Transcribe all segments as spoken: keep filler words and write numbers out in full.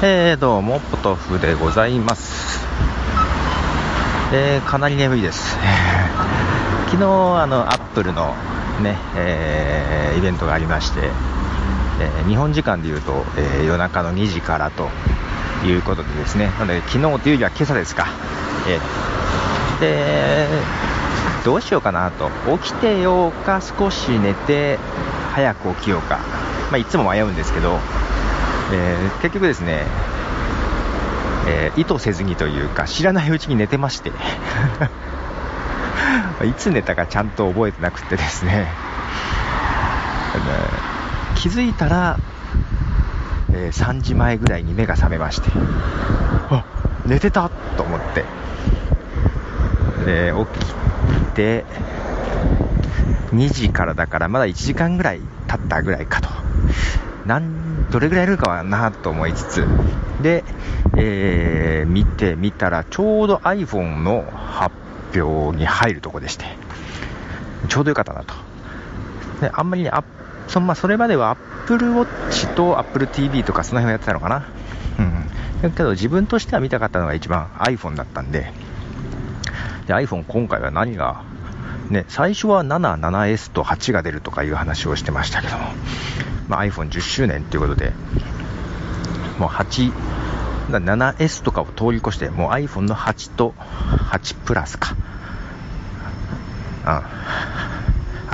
えー、どうもポトフでございます。えー、かなり眠いです昨日あのアップルの、ねえー、イベントがありまして、えー、日本時間でいうと、えー、夜中のにじからということでですね、なので昨日というよりは今朝ですか、えー、でどうしようかなと、起きてようか少し寝て早く起きようか、まあ、いつも迷うんですけど、えー、結局ですね、えー、意図せずにというか知らないうちに寝てましていつ寝たかちゃんと覚えてなくてですね、あの気づいたら、えー、さんじまえぐらいに目が覚めまして、あ、寝てたと思って、えー、起きてにじからだからまだいちじかんぐらい経ったぐらいかと、なんどれぐらいいるかはなと思いつつで、えー、見てみたらちょうど iPhone の発表に入るとこでして、ちょうどよかったなと。であんまりね、あそ、まあ、それまでは Apple Watch と Apple ティーブイ とかその辺をやってたのかな、うん、だけど自分としては見たかったのが一番 iPhone だったん で, で iPhone 今回は何がね、最初はなな、ななエス とはちが出るとかいう話をしてましたけども、まあ、アイフォンじゅっしゅうねんということでもうはち、ななエス とかを通り越してもう iPhone のはちとはちプラスか、うん、あ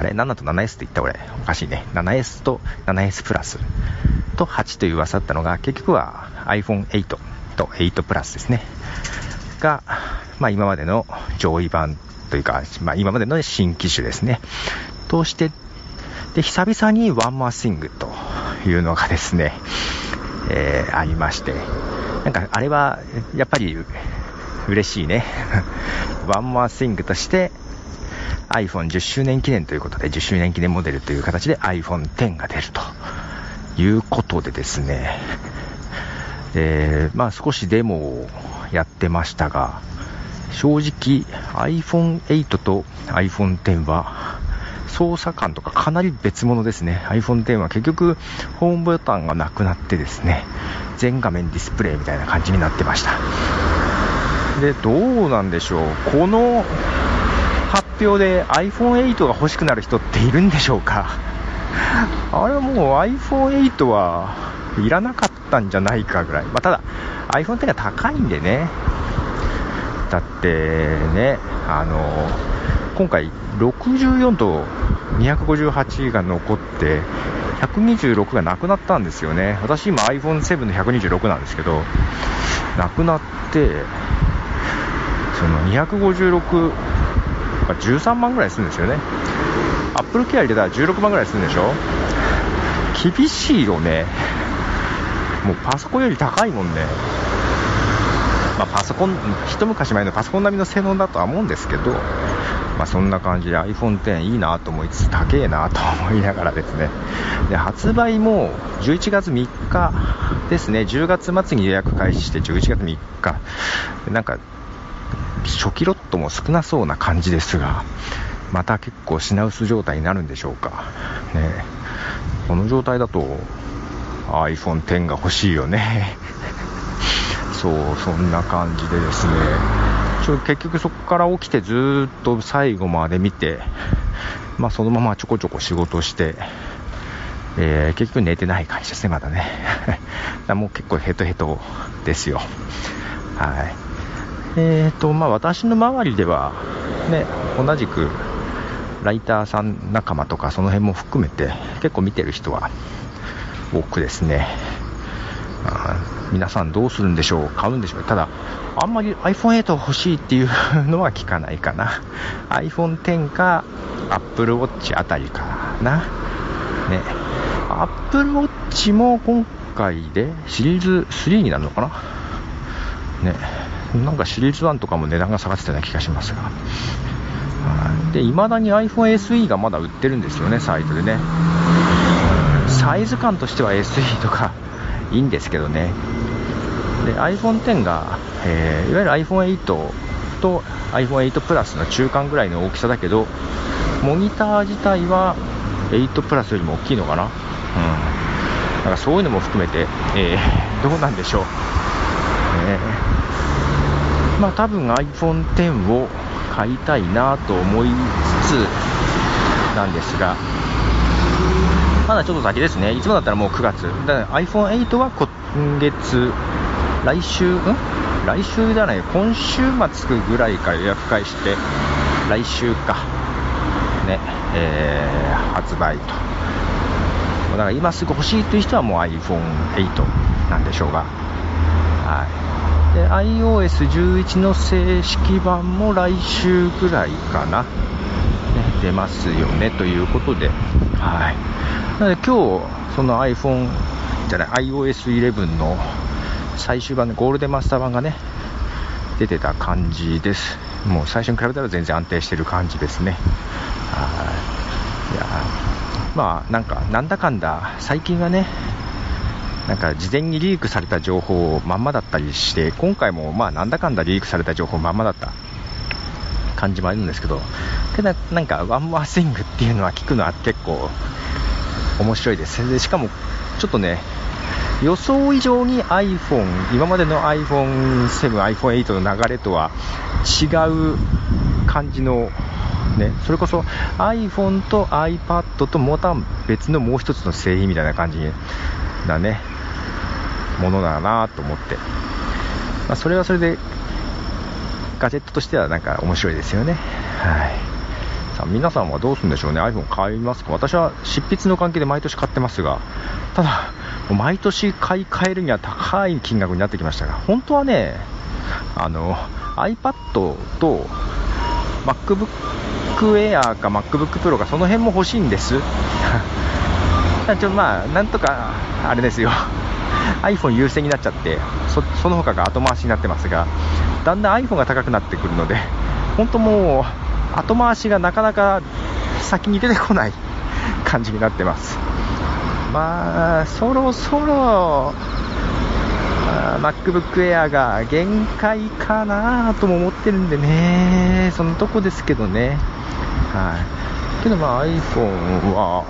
れななと ななエス って言った俺おかしいね、ななエス と ななエス プラスとはちという噂だったのが、結局は アイフォンエイト とはちプラスですねが、まあ、今までの上位版というか、まあ、今までの新機種ですねとして、で久々にワンモアシングというのがですね、えー、ありまして、なんかあれはやっぱり嬉しいねワンモアシングとして アイフォンじゅっしゅうねん記念ということで、じゅっしゅうねん記念モデルという形で アイフォンテン が出るということでですね、えー、まあ少しデモをやってましたが、正直 アイフォンエイト と アイフォンテン は操作感とかかなり別物ですね。 アイフォンテン は結局ホームボタンがなくなってですね、全画面ディスプレイみたいな感じになってました。でどうなんでしょう、この発表で アイフォンエイト が欲しくなる人っているんでしょうか。あれはもう アイフォンエイト はいらなかったんじゃないかぐらい、まあ、ただ アイフォンテン が高いんでね、だってね、あの今回ろくじゅうよんとにひゃくごじゅうはちが残ってひゃくにじゅうろくがなくなったんですよね。私今 アイフォンセブン のひゃくにじゅうろくなんですけど、なくなってそのにひゃくごじゅうろくがじゅうさんまんぐらいするんですよね。 Apple ケア入れたらじゅうろくまんぐらいするんでしょ。厳しいよね、もうパソコンより高いもんね。まあ、パソコン一昔前のパソコン並みの性能だとは思うんですけど、まあ、そんな感じで アイフォンテン いいなと思いつつ高えなと思いながらですね。で発売もじゅういちがつみっかですね、じゅうがつまつに予約開始してじゅういちがつみっか、なんか初期ロットも少なそうな感じですが、また結構品薄状態になるんでしょうか、ね、この状態だと アイフォンテン が欲しいよねそう、そんな感じでですね、ちょ結局そこから起きてずっと最後まで見て、まあ、そのままちょこちょこ仕事して、えー、結局寝てない感じですね、まだねだもう結構ヘトヘトですよ。はい、えーとまあ、私の周りでは、ね、同じくライターさん仲間とかその辺も含めて結構見てる人は多くですね、皆さんどうするんでしょう、買うんでしょう。ただあんまり アイフォンエイト 欲しいっていうのは聞かないかな。 アイフォンテン か Apple Watch あたりかな、ね、Apple Watch も今回でシリーズスリーになるのかな、ね、なんかシリーズワンとかも値段が下がってたような気がしますが、で未だに アイフォンエスイー がまだ売ってるんですよね、サイトでね。サイズ感としては エスイー とかいいんですけどね。で アイフォンテン が、えー、いわゆる アイフォンエイト と アイフォンエイト プラスの中間ぐらいの大きさだけど、モニター自体はエイトプラスよりも大きいのかな、なんかそういうのも含めて、えー、どうなんでしょう、えー、まあ多分 アイフォンテン を買いたいなと思いつつなんですが、まだちょっと先ですね。いつもだったらもうくがつだから アイフォンエイト は今月来週ん来週じゃない今週末ぐらいから予約開始して来週かね、えー、発売と。だから今すぐ欲しいという人はもう アイフォンエイト なんでしょうが、はい、で アイオーエスじゅういち の正式版も来週ぐらいかな、ね、出ますよねということで、はい、なので今日その iPhone じゃない アイオーエスイレブン の最終版のゴールデンマスター版がね出てた感じです。もう最初に比べたら全然安定してる感じですね。はい、いやまあなんかなんだかんだ最近はねなんか事前にリークされた情報まんまだったりして、今回もまあなんだかんだリークされた情報まんまだった感じもあるんですけど、ただなんかワンモアスイングっていうのは聞くのは結構面白いです。でしかもちょっとね予想以上に iPhone 今までの アイフォンセブン、アイフォンエイト の流れとは違う感じの、ね、それこそ iPhone と iPad とまた別のもう一つの製品みたいな感じな、ね、ものだなと思って、まあ、それはそれでガジェットとしてはなんか面白いですよね。はい、さあ皆さんはどうするんでしょうね。 iPhone 買いますか。私は執筆の関係で毎年買ってますが、ただもう毎年買い替えるには高い金額になってきましたが、本当はねあの iPad と MacBook Air か MacBook Pro かその辺も欲しいんですちょまあなんとかあれですよiPhone 優先になっちゃって そ, その他が後回しになってますが、だんだん iPhone が高くなってくるので本当もう後回しがなかなか先に出てこない感じになってます。まあそろそろ MacBook Air が限界かなとも思ってるんでね、そのとこですけどね。はい、けどまあ iPhone は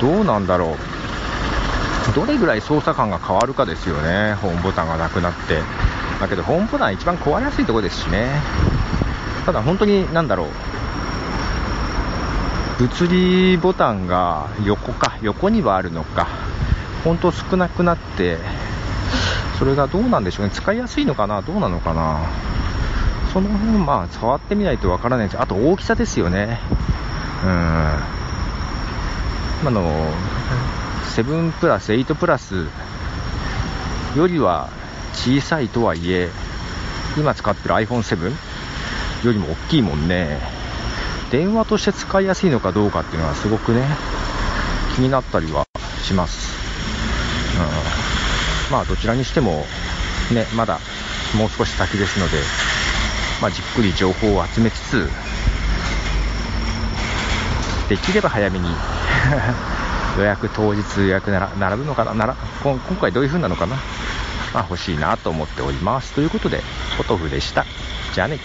どうなんだろう、どれぐらい操作感が変わるかですよね。ホームボタンがなくなって、だけどホームボタン一番壊れやすいところですしね。ただ本当に何だろう、物理ボタンが横か横にはあるのか本当少なくなって、それがどうなんでしょうね、使いやすいのかなどうなのかな、その辺まあ触ってみないとわからないです。あと大きさですよね。うん、あのセブンプラスエイトプラスよりは小さいとはいえ今使ってる アイフォンセブンよりも大きいもんね。電話として使いやすいのかどうかっていうのはすごくね気になったりはします。うん、まあどちらにしてもねまだもう少し先ですので、まあ、じっくり情報を集めつつできれば早めに予約当日予約なら並ぶのか な, なら今回どういう風なのかな、まあ、欲しいなと思っております。ということでポトフでした。じゃあね。